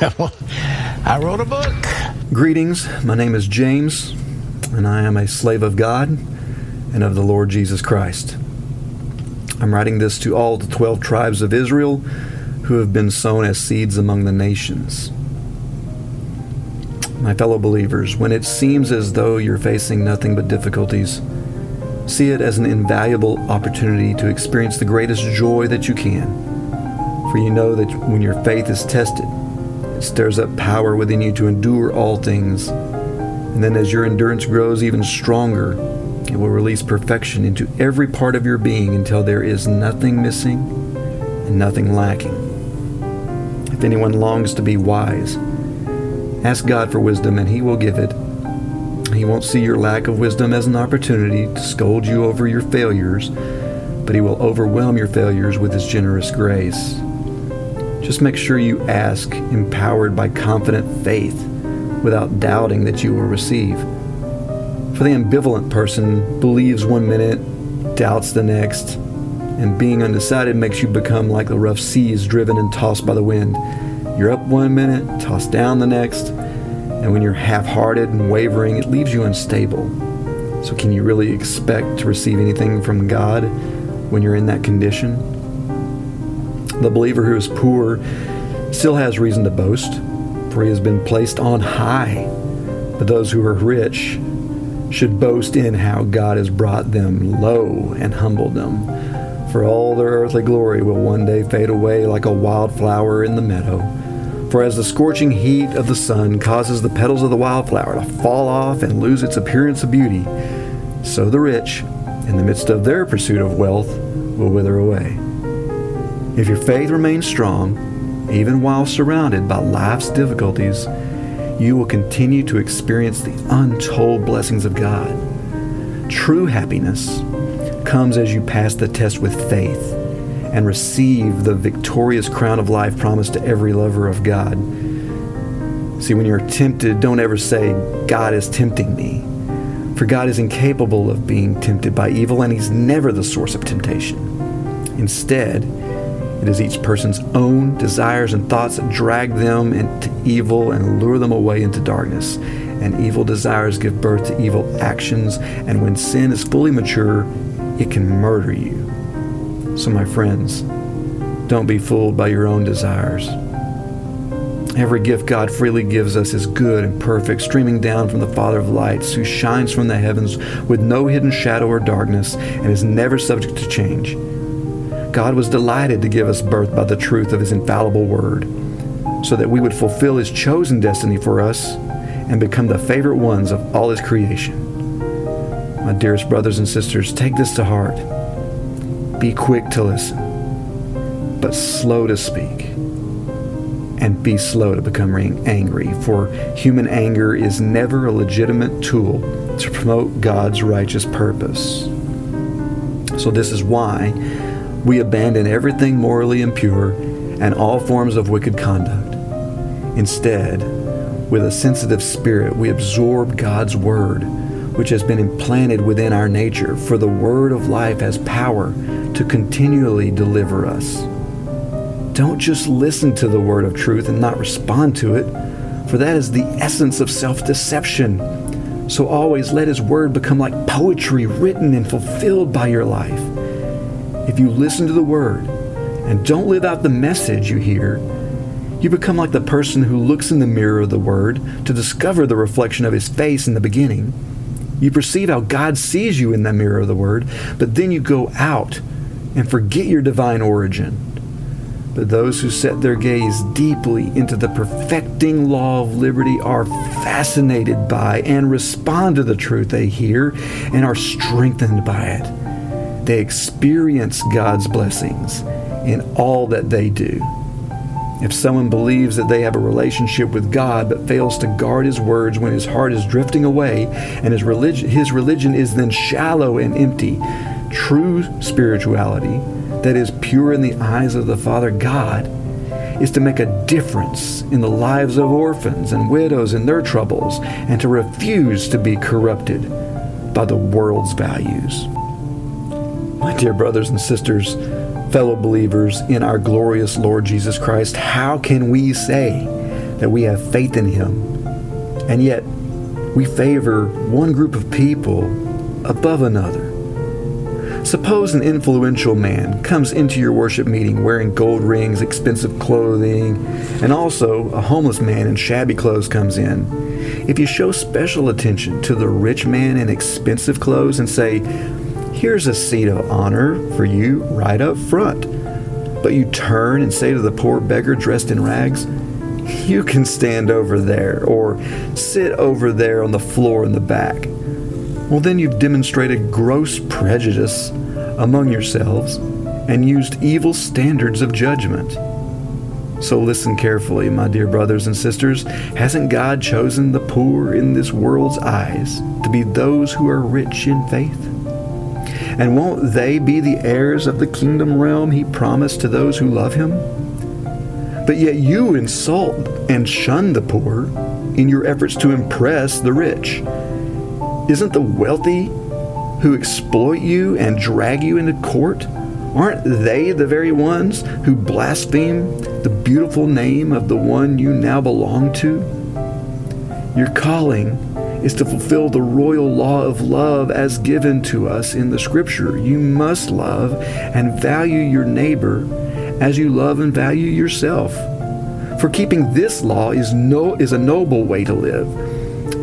I wrote a book. Greetings. My name is James, and I am a slave of God and of the Lord Jesus Christ. I'm writing this to all the 12 tribes of Israel who have been sown as seeds among the nations. My fellow believers, when it seems as though you're facing nothing but difficulties, see it as an invaluable opportunity to experience the greatest joy that you can. For you know that when your faith is tested, it stirs up power within you to endure all things. And then as your endurance grows even stronger, it will release perfection into every part of your being until there is nothing missing and nothing lacking. If anyone longs to be wise, ask God for wisdom and He will give it. He won't see your lack of wisdom as an opportunity to scold you over your failures, but He will overwhelm your failures with His generous grace. Just make sure you ask, empowered by confident faith, without doubting that you will receive. For the ambivalent person believes one minute, doubts the next, and being undecided makes you become like the rough seas driven and tossed by the wind. You're up one minute, tossed down the next, and when you're half-hearted and wavering, it leaves you unstable. So can you really expect to receive anything from God when you're in that condition? The believer who is poor still has reason to boast, for he has been placed on high. But those who are rich should boast in how God has brought them low and humbled them, for all their earthly glory will one day fade away like a wildflower in the meadow. For as the scorching heat of the sun causes the petals of the wildflower to fall off and lose its appearance of beauty, so the rich, in the midst of their pursuit of wealth, will wither away. If your faith remains strong, even while surrounded by life's difficulties, you will continue to experience the untold blessings of God. True happiness comes as you pass the test with faith and receive the victorious crown of life promised to every lover of God. See, when you're tempted, don't ever say, "God is tempting me." For God is incapable of being tempted by evil, and He's never the source of temptation. Instead, it is each person's own desires and thoughts that drag them into evil and lure them away into darkness. And evil desires give birth to evil actions, and when sin is fully mature, it can murder you. So my friends, don't be fooled by your own desires. Every gift God freely gives us is good and perfect, streaming down from the Father of lights, who shines from the heavens with no hidden shadow or darkness, and is never subject to change. God was delighted to give us birth by the truth of His infallible word, so that we would fulfill His chosen destiny for us and become the favorite ones of all His creation. My dearest brothers and sisters, take this to heart. Be quick to listen, but slow to speak, and be slow to become angry, for human anger is never a legitimate tool to promote God's righteous purpose. So this is why we abandon everything morally impure and all forms of wicked conduct. Instead, with a sensitive spirit, we absorb God's word, which has been implanted within our nature, for the word of life has power to continually deliver us. Don't just listen to the word of truth and not respond to it, for that is the essence of self-deception. So always let His word become like poetry written and fulfilled by your life. If you listen to the word and don't live out the message you hear, you become like the person who looks in the mirror of the word to discover the reflection of his face in the beginning. You perceive how God sees you in the mirror of the Word, but then you go out and forget your divine origin. But those who set their gaze deeply into the perfecting law of liberty are fascinated by and respond to the truth they hear and are strengthened by it. They experience God's blessings in all that they do. If someone believes that they have a relationship with God but fails to guard His words when his heart is drifting away and his religion is then shallow and empty, true spirituality that is pure in the eyes of the Father God is to make a difference in the lives of orphans and widows in their troubles and to refuse to be corrupted by the world's values. My dear brothers and sisters, fellow believers in our glorious Lord Jesus Christ, how can we say that we have faith in Him. And yet, we favor one group of people above another. Suppose an influential man comes into your worship meeting wearing gold rings, expensive clothing, and also a homeless man in shabby clothes comes in. If you show special attention to the rich man in expensive clothes and say, "Here's a seat of honor for you right up front," but you turn and say to the poor beggar dressed in rags, "You can stand over there or sit over there on the floor in the back," well, then you've demonstrated gross prejudice among yourselves and used evil standards of judgment. So listen carefully, my dear brothers and sisters. Hasn't God chosen the poor in this world's eyes to be those who are rich in faith? And won't they be the heirs of the kingdom realm He promised to those who love Him? But yet you insult and shun the poor in your efforts to impress the rich. Isn't the wealthy who exploit you and drag you into court, aren't they the very ones who blaspheme the beautiful name of the one you now belong to? Your calling is to fulfill the royal law of love as given to us in the Scripture. You must love and value your neighbor as you love and value yourself. For keeping this law is a noble way to live.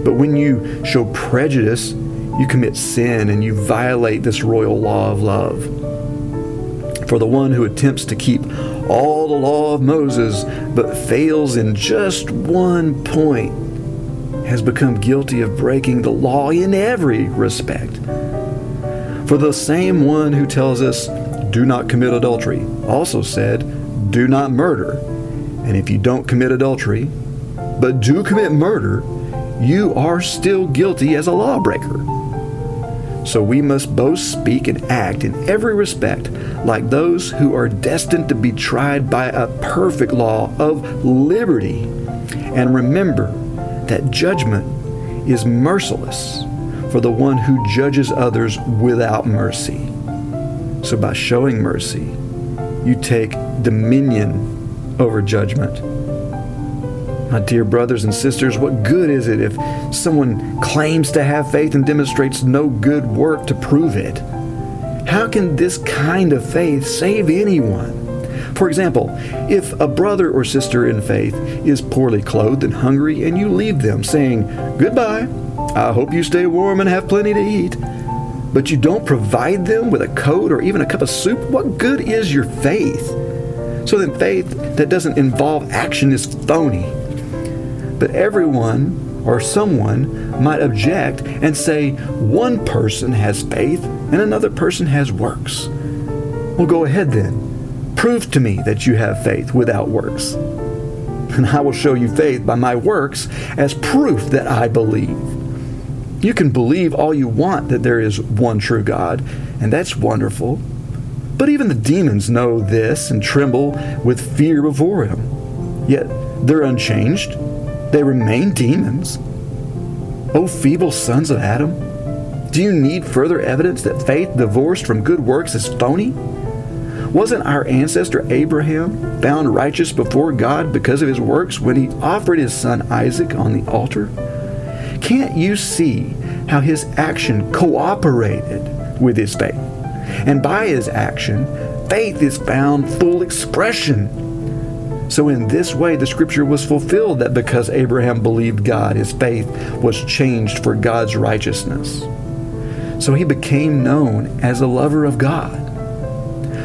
But when you show prejudice, you commit sin and you violate this royal law of love. For the one who attempts to keep all the law of Moses but fails in just one point has become guilty of breaking the law in every respect. For the same one who tells us, "Do not commit adultery," also said, "Do not murder." And if you don't commit adultery, but do commit murder, you are still guilty as a lawbreaker. So we must both speak and act in every respect like those who are destined to be tried by a perfect law of liberty. And remember that judgment is merciless for the one who judges others without mercy. So by showing mercy, you take dominion over judgment. My dear brothers and sisters, what good is it if someone claims to have faith and demonstrates no good work to prove it? How can this kind of faith save anyone? For example, if a brother or sister in faith is poorly clothed and hungry and you leave them saying, "Goodbye, I hope you stay warm and have plenty to eat," but you don't provide them with a coat or even a cup of soup, what good is your faith? So then faith that doesn't involve action is phony. But everyone or someone might object and say, "One person has faith and another person has works." Well, go ahead then. Prove to me that you have faith without works, and I will show you faith by my works as proof that I believe. You can believe all you want that there is one true God, and that's wonderful. But even the demons know this and tremble with fear before Him. Yet they're unchanged. They remain demons. O feeble sons of Adam, do you need further evidence that faith divorced from good works is phony? Wasn't our ancestor Abraham found righteous before God because of his works when he offered his son Isaac on the altar? Can't you see how his action cooperated with his faith? And by his action, faith is found full expression. So in this way, the Scripture was fulfilled that because Abraham believed God, his faith was changed for God's righteousness. So he became known as a lover of God.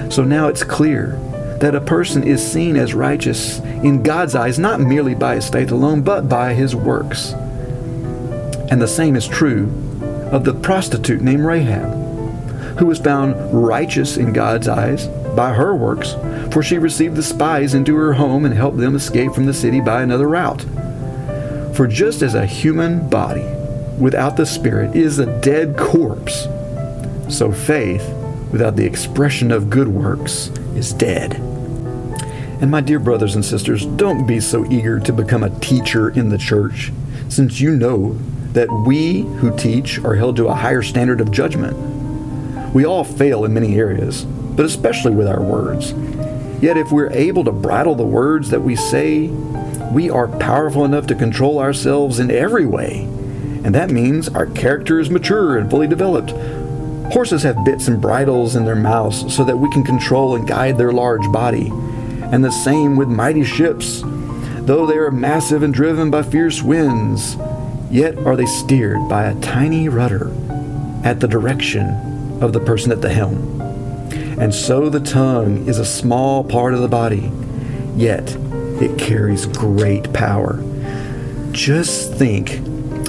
So now it's clear that a person is seen as righteous in God's eyes, not merely by his faith alone, but by his works. And the same is true of the prostitute named Rahab, who was found righteous in God's eyes by her works, for she received the spies into her home and helped them escape from the city by another route. For just as a human body without the Spirit is a dead corpse, so faith without the expression of good works is dead. And my dear brothers and sisters, don't be so eager to become a teacher in the church, since you know that we who teach are held to a higher standard of judgment. We all fail in many areas, but especially with our words. Yet if we're able to bridle the words that we say, we are powerful enough to control ourselves in every way. And that means our character is mature and fully developed. Horses have bits and bridles in their mouths so that we can control and guide their large body. And the same with mighty ships. Though they are massive and driven by fierce winds, yet are they steered by a tiny rudder at the direction of the person at the helm. And so the tongue is a small part of the body, yet it carries great power. Just think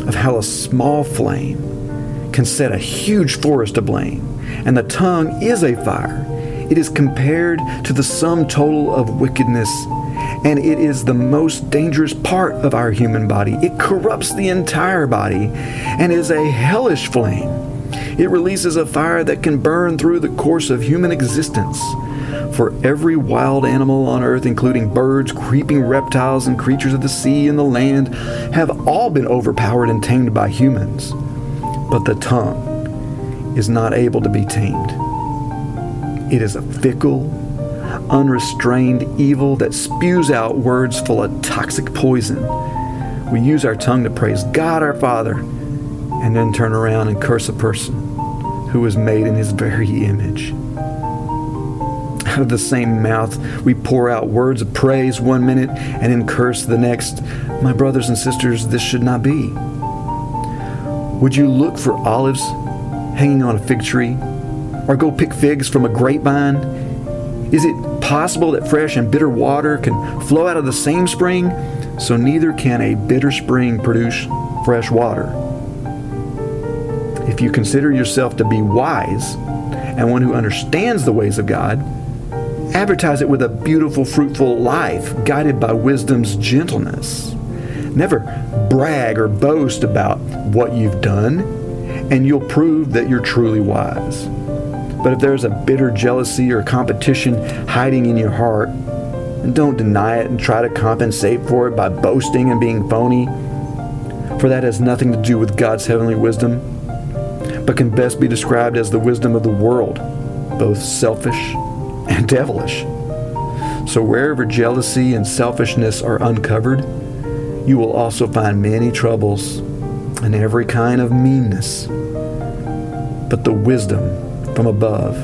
of how a small flame can set a huge forest ablaze, and the tongue is a fire. It is compared to the sum total of wickedness, and it is the most dangerous part of our human body. It corrupts the entire body and is a hellish flame. It releases a fire that can burn through the course of human existence. For every wild animal on earth, including birds, creeping reptiles, and creatures of the sea and the land, have all been overpowered and tamed by humans. But the tongue is not able to be tamed. It is a fickle, unrestrained evil that spews out words full of toxic poison. We use our tongue to praise God our Father and then turn around and curse a person who was made in his very image. Out of the same mouth, we pour out words of praise one minute and then curse the next. My brothers and sisters, this should not be. Would you look for olives hanging on a fig tree or go pick figs from a grapevine? Is it possible that fresh and bitter water can flow out of the same spring? So neither can a bitter spring produce fresh water. If you consider yourself to be wise and one who understands the ways of God, advertise it with a beautiful, fruitful life guided by wisdom's gentleness. Never brag or boast about what you've done, and you'll prove that you're truly wise. But if there's a bitter jealousy or competition hiding in your heart, don't deny it and try to compensate for it by boasting and being phony, for that has nothing to do with God's heavenly wisdom, but can best be described as the wisdom of the world, both selfish and devilish. So wherever jealousy and selfishness are uncovered, you will also find many troubles and every kind of meanness. But the wisdom from above,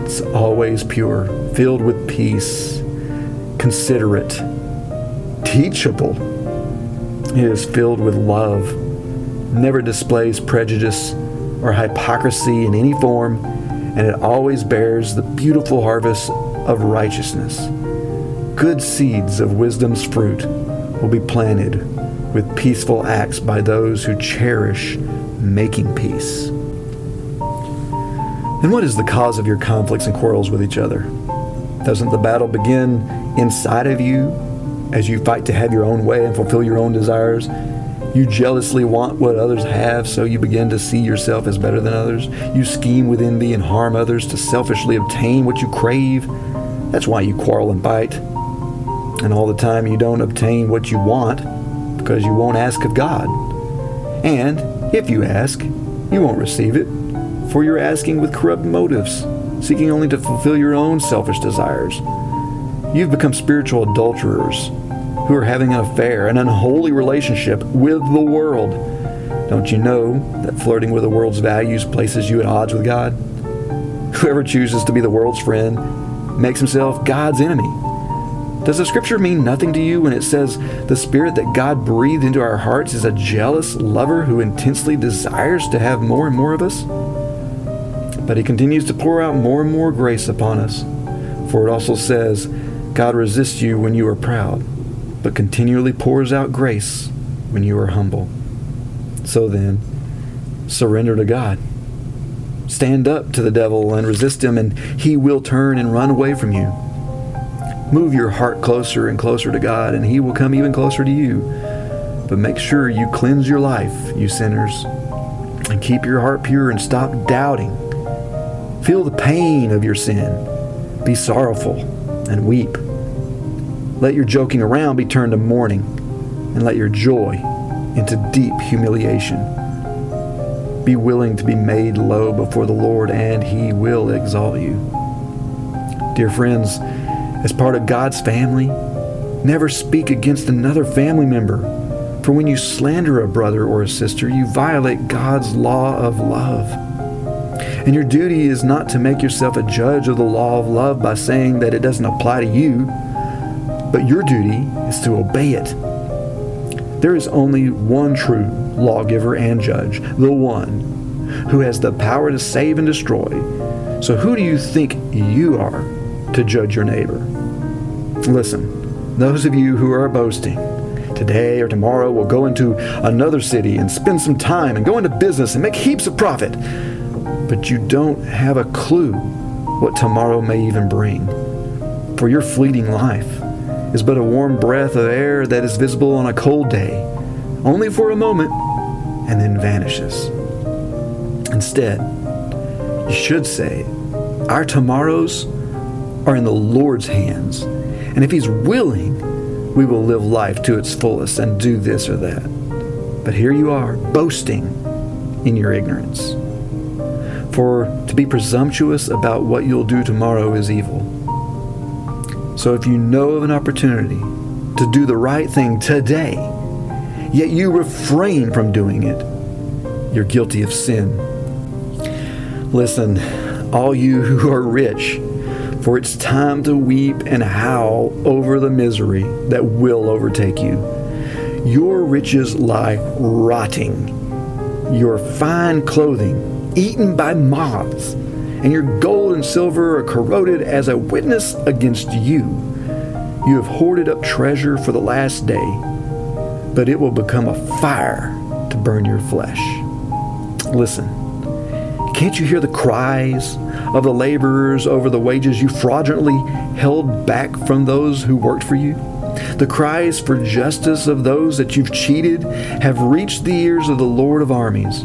it's always pure, filled with peace, considerate, teachable. It is filled with love, never displays prejudice or hypocrisy in any form, and it always bears the beautiful harvest of righteousness. Good seeds of wisdom's fruit will be planted with peaceful acts by those who cherish making peace. And what is the cause of your conflicts and quarrels with each other? Doesn't the battle begin inside of you as you fight to have your own way and fulfill your own desires? You jealously want what others have, so you begin to see yourself as better than others. You scheme with envy and harm others to selfishly obtain what you crave. That's why you quarrel and fight. And all the time you don't obtain what you want because you won't ask of God. And if you ask, you won't receive it. For you're asking with corrupt motives, seeking only to fulfill your own selfish desires. You've become spiritual adulterers who are having an affair, an unholy relationship with the world. Don't you know that flirting with the world's values places you at odds with God? Whoever chooses to be the world's friend makes himself God's enemy. Does the scripture mean nothing to you when it says the spirit that God breathed into our hearts is a jealous lover who intensely desires to have more and more of us? But he continues to pour out more and more grace upon us. For it also says, God resists you when you are proud, but continually pours out grace when you are humble. So then, surrender to God. Stand up to the devil and resist him, and he will turn and run away from you. Move your heart closer and closer to God, and he will come even closer to you. But make sure you cleanse your life, you sinners, and keep your heart pure and stop doubting. Feel the pain of your sin. Be sorrowful and weep. Let your joking around be turned to mourning, and let your joy into deep humiliation. Be willing to be made low before the Lord, and he will exalt you. Dear friends, as part of God's family, Never speak against another family member, for when you slander a brother or a sister, you violate God's law of love. And your duty is not to make yourself a judge of the law of love by saying that it doesn't apply to you, but your duty is to obey it. There is only one true lawgiver and judge, the one who has the power to save and destroy. So who do you think you are to judge your neighbor? Listen, those of you who are boasting, today or tomorrow we'll go into another city and spend some time and go into business and make heaps of profit. But you don't have a clue what tomorrow may even bring. For your fleeting life is but a warm breath of air that is visible on a cold day, only for a moment, and then vanishes. Instead, you should say, our tomorrows are in the Lord's hands, and if He's willing, we will live life to its fullest and do this or that. But here you are, boasting in your ignorance. For to be presumptuous about what you'll do tomorrow is evil. So if you know of an opportunity to do the right thing today, yet you refrain from doing it, you're guilty of sin. Listen, all you who are rich, for it's time to weep and howl over the misery that will overtake you. Your riches lie rotting, your fine clothing eaten by moths, and your gold and silver are corroded as a witness against you. You have hoarded up treasure for the last day, but it will become a fire to burn your flesh. Listen, can't you hear the cries of the laborers over the wages you fraudulently held back from those who worked for you? The cries for justice of those that you've cheated have reached the ears of the Lord of armies.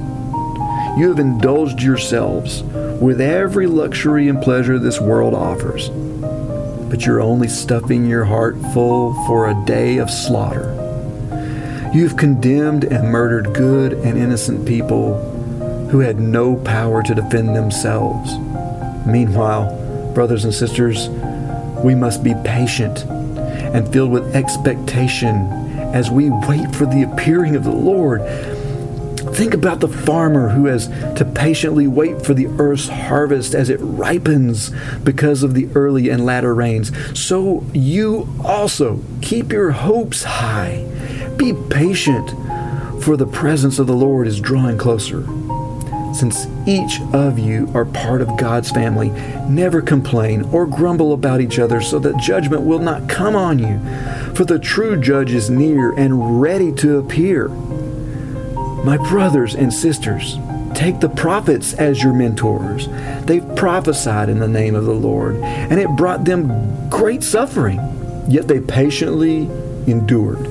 You have indulged yourselves with every luxury and pleasure this world offers, but you're only stuffing your heart full for a day of slaughter. You've condemned and murdered good and innocent people who had no power to defend themselves. Meanwhile, brothers and sisters, we must be patient and filled with expectation as we wait for the appearing of the Lord. Think about the farmer who has to patiently wait for the earth's harvest as it ripens because of the early and latter rains. So you also keep your hopes high. Be patient, for the presence of the Lord is drawing closer. Since each of you are part of God's family, never complain or grumble about each other so that judgment will not come on you. For the true judge is near and ready to appear. My brothers and sisters, take the prophets as your mentors. They've prophesied in the name of the Lord, and it brought them great suffering, yet they patiently endured.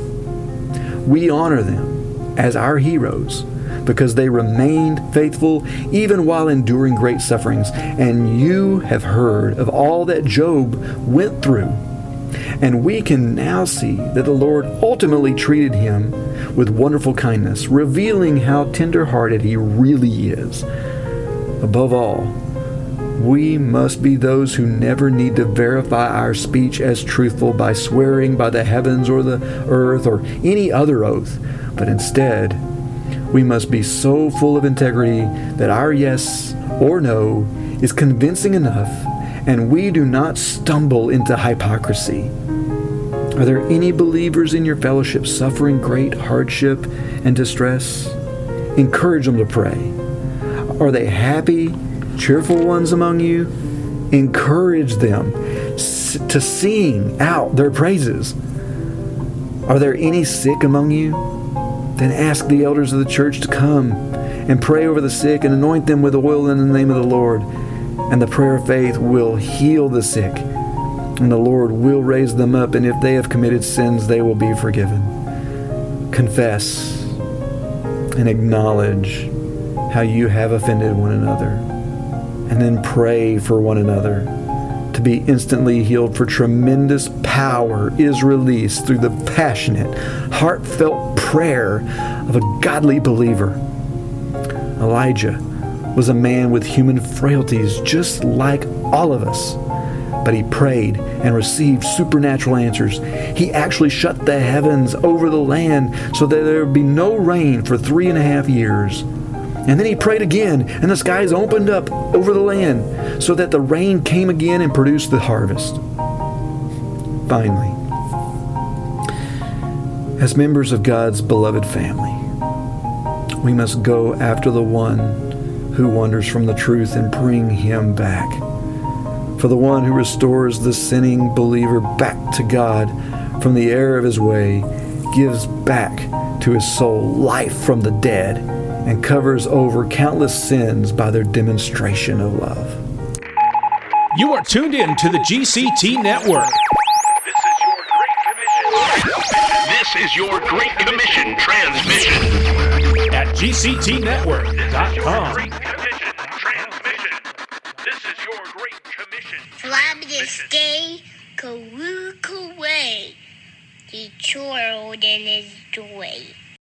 We honor them as our heroes because they remained faithful even while enduring great sufferings. And you have heard of all that Job went through. And we can now see that the Lord ultimately treated him with wonderful kindness, revealing how tender-hearted he really is. Above all, we must be those who never need to verify our speech as truthful by swearing by the heavens or the earth or any other oath, but instead, we must be so full of integrity that our yes or no is convincing enough, and we do not stumble into hypocrisy. Are there any believers in your fellowship suffering great hardship and distress? Encourage them to pray. Are they happy, cheerful ones among you? Encourage them to sing out their praises. Are there any sick among you? Then ask the elders of the church to come and pray over the sick and anoint them with oil in the name of the Lord. And the prayer of faith will heal the sick, and the Lord will raise them up, and if they have committed sins, they will be forgiven. Confess and acknowledge how you have offended one another, and then pray for one another to be instantly healed, for tremendous power is released through the passionate, heartfelt prayer of a godly believer. Elijah was a man with human frailties just like all of us, But he prayed and received supernatural answers. He actually shut the heavens over the land so that there would be no rain for 3.5 years. And then he prayed again, and the skies opened up over the land so that the rain came again and produced the harvest. Finally, as members of God's beloved family, we must go after the one who wanders from the truth and bring him back. For the one who restores the sinning believer back to God from the error of his way gives back to his soul life from the dead and covers over countless sins by their demonstration of love. You are tuned in to the GCT Network. This is your Great Commission transmission at GCTnetwork.com. This is your Great Commission transmission. From this day, Karuk away, the child and his joy.